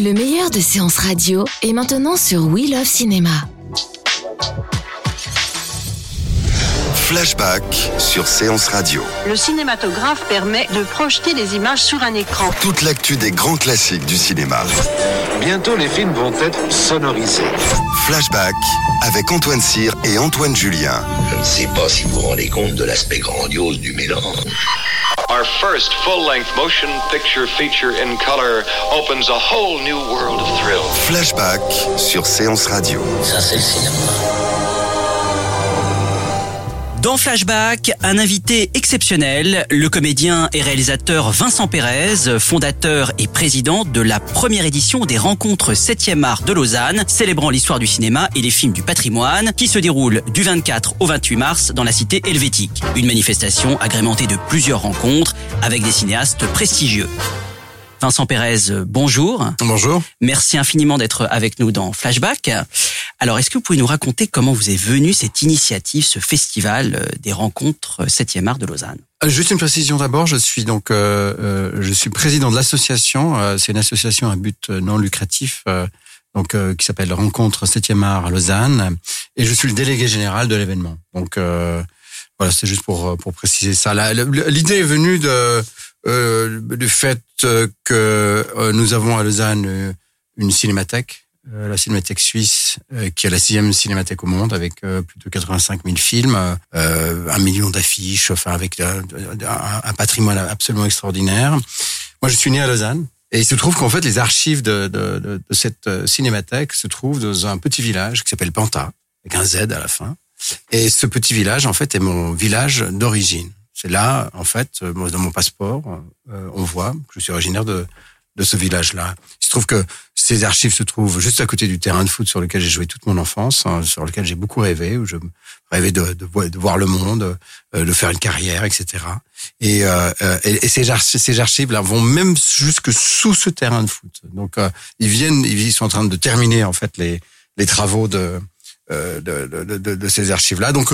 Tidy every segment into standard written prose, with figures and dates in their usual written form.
Le meilleur de séances radio est maintenant sur We Love Cinéma. Flashback sur Séance Radio. Le cinématographe permet de projeter des images sur un écran. Toute l'actu des grands classiques du cinéma. Bientôt, les films vont être sonorisés. Flashback avec Antoine Cyr et Antoine Julien. Je ne sais pas si vous vous rendez compte de l'aspect grandiose du mélange. Our first full-length motion picture feature in color opens a whole new world of thrill. Flashback sur Séance Radio. Ça, c'est le cinéma. Dans Flashback, un invité exceptionnel, le comédien et réalisateur Vincent Perez, fondateur et président de la première édition des Rencontres 7e Art de Lausanne, célébrant l'histoire du cinéma et les films du patrimoine, qui se déroule du 24 au 28 mars dans la cité helvétique. Une manifestation agrémentée de plusieurs rencontres avec des cinéastes prestigieux. Vincent Perez, bonjour. Bonjour. Merci infiniment d'être avec nous dans Flashback. Alors, est-ce que vous pouvez nous raconter comment vous est venue cette initiative, ce festival des Rencontres 7e Art de Lausanne ? Juste une précision d'abord, je suis président de l'association. C'est une association à but non lucratif, qui s'appelle Rencontres 7e Art à Lausanne, et je suis le délégué général de l'événement. Donc, voilà, c'est juste pour préciser ça. L'idée est venue du fait que nous avons à Lausanne une cinémathèque, la cinémathèque suisse, qui est la 6e cinémathèque au monde, avec plus de 85 000 films, 1 million d'affiches, avec un patrimoine absolument extraordinaire. Moi, je suis né à Lausanne, et il se trouve qu'en fait, les archives de cette cinémathèque se trouvent dans un petit village qui s'appelle Penta, avec un Z à la fin. Et ce petit village, en fait, est mon village d'origine. C'est là, en fait, dans mon passeport, on voit que je suis originaire de ce village-là. Il se trouve que ces archives se trouvent juste à côté du terrain de foot sur lequel j'ai joué toute mon enfance, sur lequel j'ai beaucoup rêvé, où je rêvais de voir le monde, de faire une carrière, etc. Et ces archives-là vont même jusque sous ce terrain de foot. Donc, ils sont en train de terminer, en fait, les travaux de ces archives-là. Donc,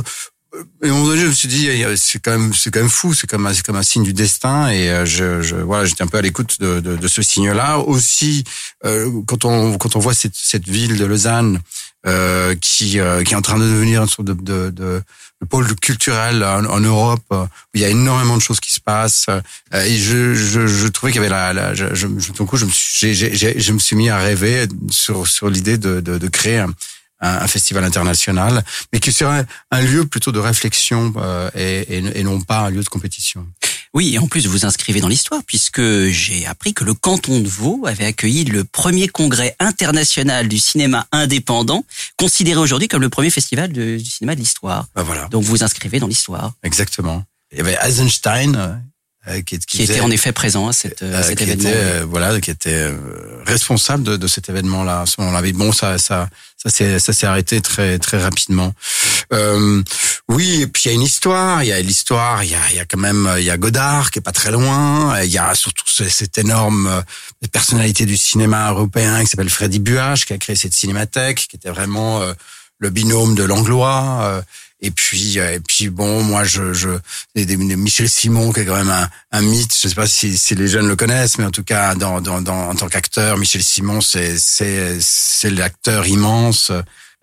et à un moment donné, je me suis dit, c'est quand même fou, c'est comme un signe du destin. Et voilà, j'étais un peu à l'écoute de ce signe-là. Aussi, quand on voit cette ville de Lausanne qui est en train de devenir une sorte de pôle culturel en Europe, où il y a énormément de choses qui se passent. Et je trouvais qu'il y avait je me suis mis à rêver sur l'idée de créer un festival international, mais qui serait un lieu plutôt de réflexion et non pas un lieu de compétition. Oui, et en plus, vous vous inscrivez dans l'histoire, puisque j'ai appris que le canton de Vaud avait accueilli le premier congrès international du cinéma indépendant, considéré aujourd'hui comme le premier festival du cinéma de l'histoire. Ben voilà. Donc, vous vous inscrivez dans l'histoire. Exactement. Il y avait Eisenstein, qui était en effet présent à cet événement. Qui était responsable de cet événement-là. À ce moment-là, mais bon, ça s'est arrêté très très rapidement. Oui, et puis il y a Godard qui est pas très loin, il y a surtout cette énorme personnalité du cinéma européen qui s'appelle Freddy Buache, qui a créé cette cinémathèque, qui était vraiment le binôme de Langlois, et puis bon, moi Michel Simon, qui est quand même un mythe. Je sais pas si les jeunes le connaissent, mais en tout cas dans en tant qu'acteur, Michel Simon, c'est l'acteur immense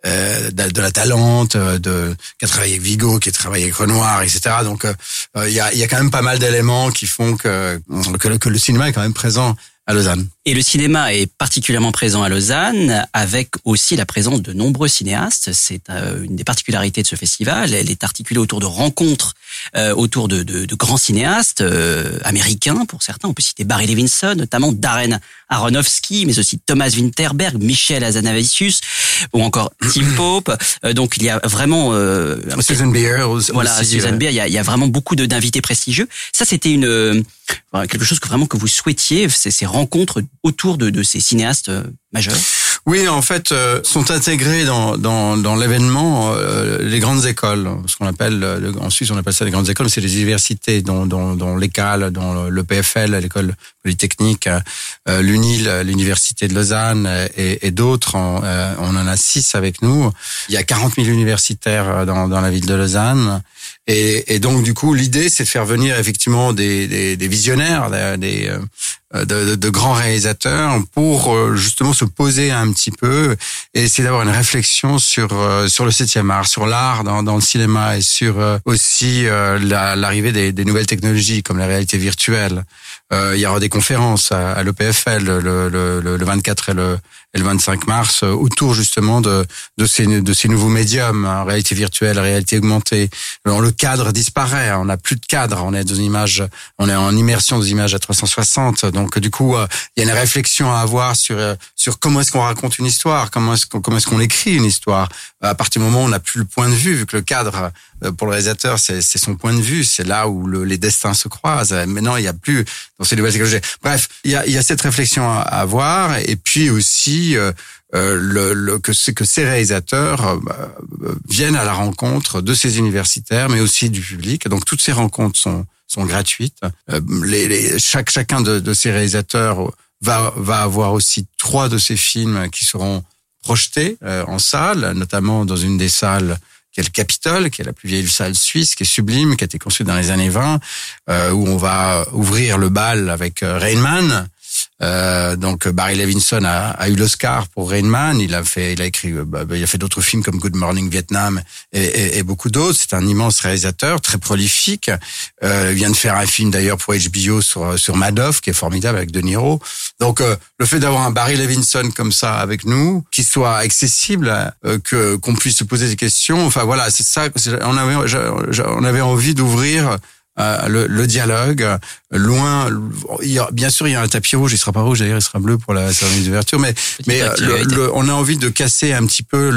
de la Talente, qui a travaillé avec Vigo, qui a travaillé avec Renoir, etc. Donc il y a quand même pas mal d'éléments qui font que le cinéma est quand même présent à Lausanne. Et le cinéma est particulièrement présent à Lausanne, avec aussi la présence de nombreux cinéastes. C'est une des particularités de ce festival. Elle est articulée autour de rencontres, autour de grands cinéastes américains, pour certains. On peut citer Barry Levinson, notamment Darren Aronofsky, mais aussi Thomas Vinterberg, Michel Hazanavicius, ou encore Tim Pope. Donc il y a vraiment... Susanne Bier aussi. Voilà, Susanne Bier, il y a vraiment beaucoup d'invités prestigieux. Ça, c'était quelque chose que vraiment que vous souhaitiez, c'est ces rencontres autour de ces cinéastes majeurs. Oui, en fait, sont intégrés dans l'événement les grandes écoles, ce qu'on appelle en Suisse, on appelle ça les grandes écoles, mais c'est les universités, dont l'ECAL, dont le PFL, l'école polytechnique, l'UNIL, l'université de Lausanne et d'autres. On en a 6 avec nous. Il y a 40 000 universitaires dans la ville de Lausanne. Et donc, du coup, l'idée, c'est de faire venir effectivement des visionnaires, de grands réalisateurs pour justement se poser un petit peu et essayer d'avoir une réflexion sur le 7e art, sur l'art dans le cinéma et sur aussi l'arrivée des nouvelles technologies comme la réalité virtuelle. Il y aura des conférences à l'EPFL le 24 et le 25 mars autour justement de ces nouveaux médiums, hein, réalité virtuelle, réalité augmentée. Alors, le cadre disparaît, on n'a plus de cadre, on est en immersion des images à 360. Donc du coup, il y a une réflexion à avoir sur comment est-ce qu'on raconte une histoire, comment est-ce qu'on écrit une histoire. À partir du moment où on n'a plus le point de vue, vu que le cadre pour le réalisateur, c'est son point de vue, c'est là où les destins se croisent. Maintenant, il n'y a plus dans ces nouvelles technologies. Bref, il y a cette réflexion à avoir, et puis aussi que ces réalisateurs viennent à la rencontre de ces universitaires, mais aussi du public. Donc toutes ces rencontres sont gratuites. Chacun de ces réalisateurs va avoir aussi 3 de ces films qui seront projetés en salle, notamment dans une des salles qui est le Capitole, qui est la plus vieille salle suisse, qui est sublime, qui a été conçue dans les années 20, où on va ouvrir le bal avec Rain Man. Donc Barry Levinson a eu l'Oscar pour Rain Man. Il a fait d'autres films comme Good Morning Vietnam et beaucoup d'autres. C'est un immense réalisateur, très prolifique. Il vient de faire un film d'ailleurs pour HBO sur Madoff, qui est formidable avec De Niro. Donc le fait d'avoir un Barry Levinson comme ça avec nous, qui soit accessible, qu'on puisse se poser des questions. Enfin voilà, c'est ça. On avait envie d'ouvrir le dialogue, loin. Bien sûr, il y a un tapis rouge, il sera pas rouge d'ailleurs, il sera bleu pour la cérémonie d'ouverture, mais on a envie de casser un petit peu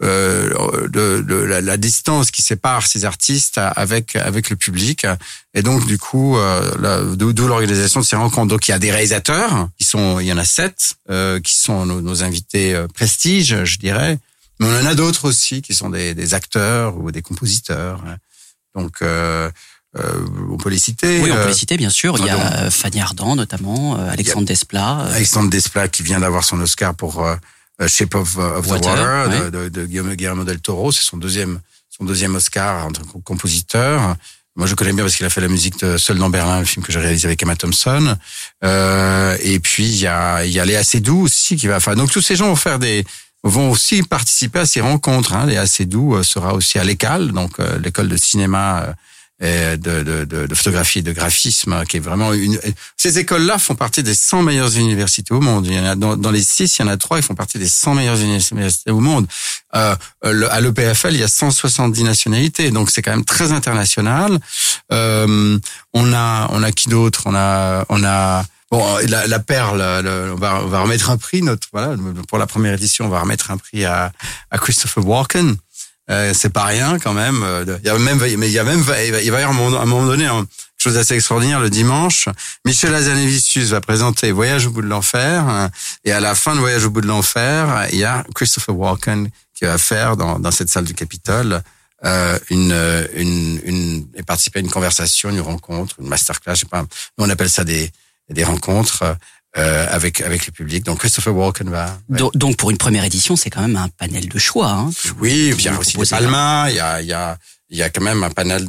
la distance qui sépare ces artistes avec le public, et donc du coup d'où l'organisation de ces rencontres. Donc il y a des réalisateurs il y en a 7 qui sont nos invités prestige, je dirais, mais on en a d'autres aussi qui sont des acteurs ou des compositeurs. Donc on peut les citer. Oui, on peut les citer, bien sûr. Il y a Fanny Ardant, notamment, Alexandre Desplat. Alexandre Desplat qui vient d'avoir son Oscar pour Shape of the Water, ouais, de Guillermo del Toro. C'est son deuxième Oscar en tant que compositeur. Moi, je connais bien parce qu'il a fait la musique de Seul dans Berlin, le film que j'ai réalisé avec Emma Thompson. Et puis, il y a Léa Seydoux aussi qui va... Enfin, donc, tous ces gens vont faire vont aussi participer à ces rencontres. Hein. Léa Seydoux sera aussi à l'ECAL, donc l'école de cinéma... et de photographie et de graphisme, qui est vraiment ces écoles-là font partie des 100 meilleures universités au monde. Il y en a dans les 6, il y en a 3, ils font partie des 100 meilleures universités au monde. À l'EPFL, il y a 170 nationalités, donc c'est quand même très international. On a qui d'autre? On a bon, la perle, on va remettre un prix, pour la première édition, on va remettre un prix à Christopher Walken. C'est pas rien quand même. Il va y avoir à un moment donné quelque chose d'assez extraordinaire le dimanche. Michel Hazanavicius va présenter Voyage au bout de l'enfer, et à la fin de Voyage au bout de l'enfer, il y a Christopher Walken qui va faire dans cette salle du Capitole et participer à une conversation, une rencontre, une masterclass, je sais pas. Nous on appelle ça des rencontres. Avec le public. Donc Christopher Walken va... Ouais. Donc pour une première édition, c'est quand même un panel de choix. Hein, oui, il y a aussi des Palmas, il y a quand même un panel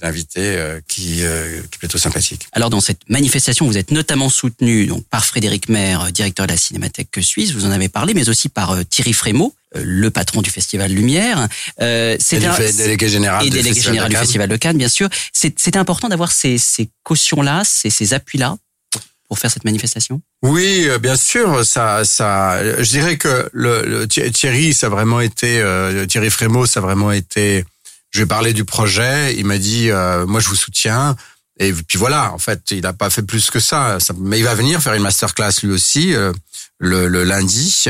d'invités qui est plutôt sympathique. Alors dans cette manifestation, vous êtes notamment soutenu donc par Frédéric Maire, directeur de la Cinémathèque suisse, vous en avez parlé, mais aussi par Thierry Frémaux, le patron du Festival Lumière, délégué général du Festival de Cannes, bien sûr. C'était important d'avoir ces cautions-là, ces appuis-là, pour faire cette manifestation ? Oui, bien sûr. Ça, je dirais que Thierry Frémaux, ça a vraiment été. Je lui ai parlé du projet. Il m'a dit, moi, je vous soutiens. Et puis voilà, en fait, il n'a pas fait plus que ça. Mais il va venir faire une masterclass lui aussi le lundi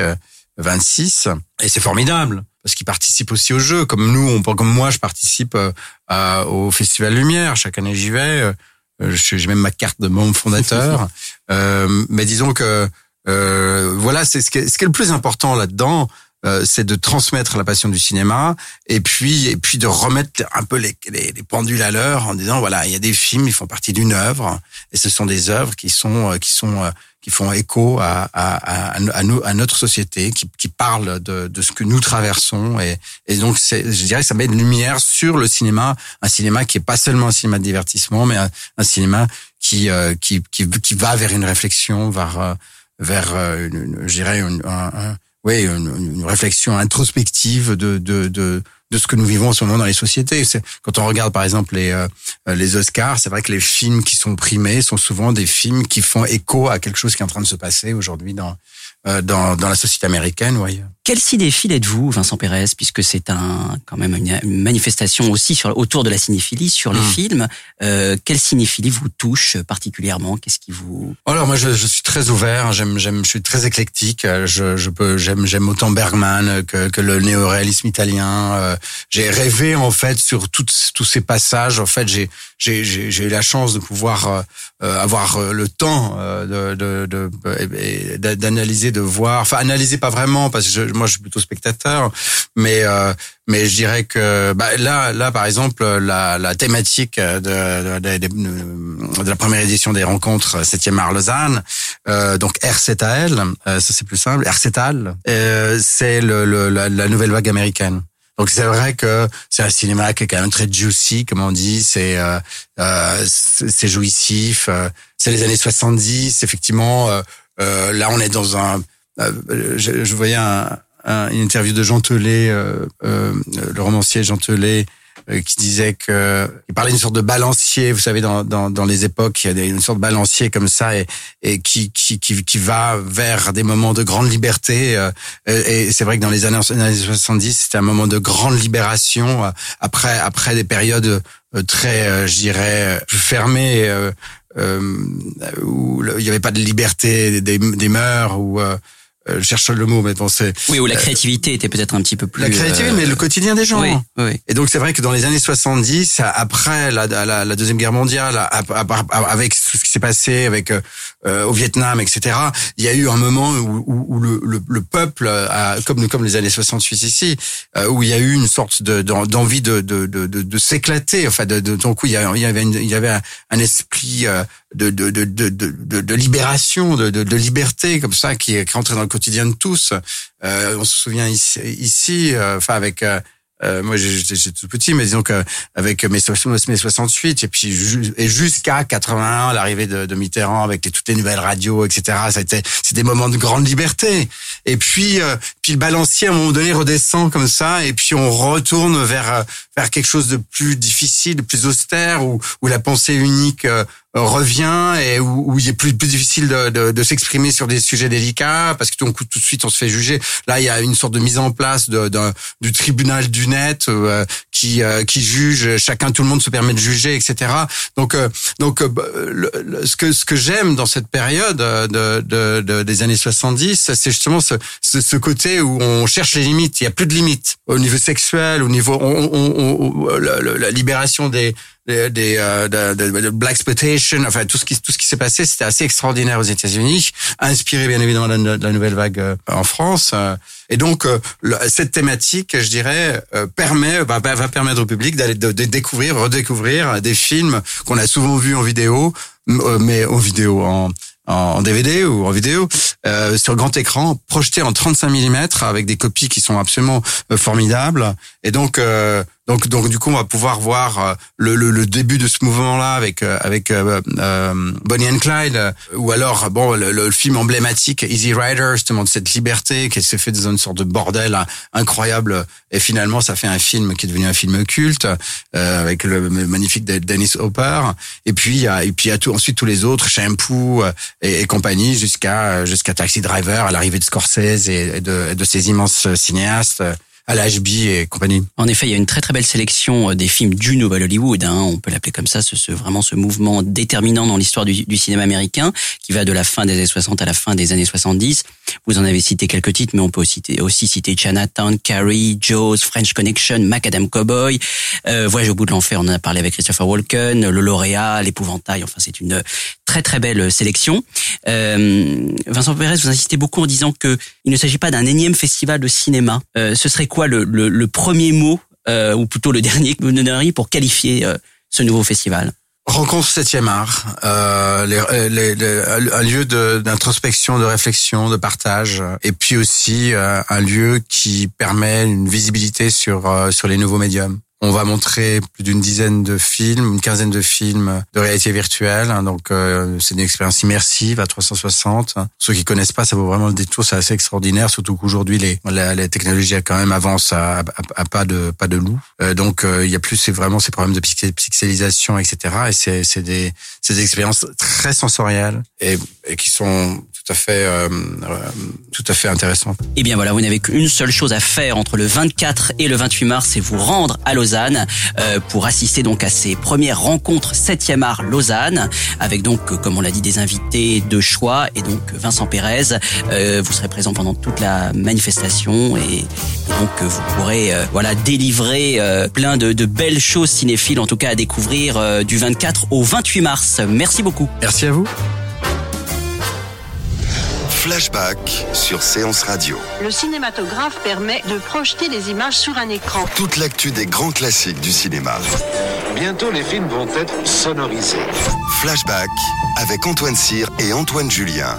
26. Et c'est formidable parce qu'il participe aussi au jeu. Comme nous, comme moi, je participe au Festival Lumière. Chaque année, j'y vais. J'ai même ma carte de membre fondateur. Mais disons que voilà, c'est ce qui est le plus important là-dedans, c'est de transmettre la passion du cinéma et puis de remettre un peu les pendules à l'heure en disant voilà, il y a des films, ils font partie d'une œuvre et ce sont des œuvres qui font écho à notre société, qui parlent de ce que nous traversons et donc je dirais que ça met une lumière sur le cinéma, un cinéma qui est pas seulement un cinéma de divertissement, mais un cinéma qui va vers une réflexion, vers une réflexion introspective de ce que nous vivons en ce moment dans les sociétés. Quand on regarde par exemple les Oscars, c'est vrai que les films qui sont primés sont souvent des films qui font écho à quelque chose qui est en train de se passer aujourd'hui dans la société américaine. Oui. Quel cinéphile êtes-vous, Vincent Perez, puisque c'est quand même une manifestation aussi autour de la cinéphilie, sur les films. Quelle cinéphilie vous touche particulièrement ? Qu'est-ce qui vous... Alors moi, je suis très ouvert, je suis très éclectique. J'aime autant Bergman que le néoréalisme italien. J'ai rêvé en fait sur tous ces passages. En fait, j'ai eu la chance de pouvoir avoir le temps d'analyser, de voir. Enfin, analyser pas vraiment parce que moi, je suis plutôt spectateur, mais je dirais que là, par exemple, la thématique de la première édition des Rencontres 7e Art de Lausanne, donc R7AL, ça c'est plus simple, R7AL, c'est la nouvelle vague américaine. Donc c'est vrai que c'est un cinéma qui est quand même très juicy, comme on dit, c'est jouissif, c'est les années 70, effectivement. Là, on est dans un... Je voyais une interview de Jean Tellet, le romancier Jean Tellet, qui disait que il parlait d'une sorte de balancier. Vous savez, dans les époques, il y a une sorte de balancier comme ça et qui va vers des moments de grande liberté. Et c'est vrai que dans les années 70, c'était un moment de grande libération après des périodes très, je dirais, plus fermées, où il n'y avait pas de liberté des mœurs, où je cherche le mot, mais bon, c'est... Oui, où la créativité était peut-être un petit peu plus... La créativité, mais le quotidien des gens. Oui, oui. Et donc, c'est vrai que dans les années 70, après la Deuxième Guerre mondiale, avec tout ce qui s'est passé avec au Vietnam, etc., il y a eu un moment où le peuple, comme les années 68 ici, où il y a eu une sorte d'envie de s'éclater. Enfin, donc, il y avait un esprit... de libération, de liberté comme ça qui rentre dans le quotidien de tous. On se souvient ici, enfin avec moi j'étais tout petit, mais disons que avec mai 68 et puis jusqu'à 81, l'arrivée de Mitterrand avec toutes les nouvelles radios, etc. C'est des moments de grande liberté. Et puis le balancier à un moment donné redescend comme ça et puis on retourne vers quelque chose de plus difficile, de plus austère, où la pensée unique revient et où il est plus difficile de s'exprimer sur des sujets délicats parce que tout de suite on se fait juger. Là, il y a une sorte de mise en place du tribunal du net qui juge. Chacun, tout le monde se permet de juger, etc. Donc, ce que j'aime dans cette période des années 70, c'est justement ce côté où on cherche les limites. Il y a plus de limites au niveau sexuel, au niveau la libération des black exploitation, enfin tout ce qui s'est passé, c'était assez extraordinaire aux États-Unis, inspiré bien évidemment de la nouvelle vague en France. Et donc cette thématique, je dirais, va permettre au public d'aller redécouvrir des films qu'on a souvent vus en vidéo, mais en vidéo en DVD ou en vidéo, sur grand écran, projeté en 35 mm avec des copies qui sont absolument formidables. Et donc Donc du coup on va pouvoir voir le début de ce mouvement-là avec Bonnie and Clyde, ou alors le film emblématique Easy Rider, justement de cette liberté qui s'est fait dans une sorte de bordel incroyable, et finalement ça fait un film qui est devenu un film culte avec le magnifique Dennis Hopper, et puis il y a ensuite tous les autres, Shampoo et compagnie, jusqu'à Taxi Driver, à l'arrivée de Scorsese et de ces immenses cinéastes, à l'HB et compagnie. En effet, il y a une très très belle sélection des films du Nouvel Hollywood, on peut l'appeler comme ça, ce mouvement déterminant dans l'histoire du cinéma américain, qui va de la fin des années 60 à la fin des années 70. Vous en avez cité quelques titres, mais on peut aussi citer Chinatown, Carrie, Jaws, French Connection, Macadam Cowboy, Voyage au bout de l'enfer, on en a parlé avec Christopher Walken, Le Lauréat, L'Épouvantail, enfin c'est une très très belle sélection. Vincent Perez, vous insistez beaucoup en disant que il ne s'agit pas d'un énième festival de cinéma. Ce serait quoi le premier mot, ou plutôt le dernier que vous donneriez pour qualifier ce nouveau festival ? Rencontre 7e art, un lieu d'introspection, de réflexion, de partage, et puis aussi un lieu qui permet une visibilité sur les nouveaux médiums. On va montrer plus d'une dizaine de films, une quinzaine de films de réalité virtuelle. Donc c'est une expérience immersive à 360. Ceux qui connaissent pas, ça vaut vraiment le détour. C'est assez extraordinaire, surtout qu'aujourd'hui les technologies quand même avancent à pas de loup. Donc il y a plus vraiment ces problèmes de pixelisation, etc. Et c'est des expériences très sensorielles et qui sont tout à fait intéressant. Et bien voilà, vous n'avez qu'une seule chose à faire entre le 24 et le 28 mars, c'est vous rendre à Lausanne pour assister donc à ces premières rencontres 7e art Lausanne, avec donc, comme on l'a dit, des invités de choix, et donc Vincent Perez, vous serez présent pendant toute la manifestation, et donc vous pourrez délivrer plein de belles choses cinéphiles, en tout cas à découvrir du 24 au 28 mars. Merci beaucoup. Merci à vous. Flashback sur Séance Radio. Le cinématographe permet de projeter les images sur un écran. Toute l'actu des grands classiques du cinéma. Bientôt, les films vont être sonorisés. Flashback avec Antoine Cyr et Antoine Julien.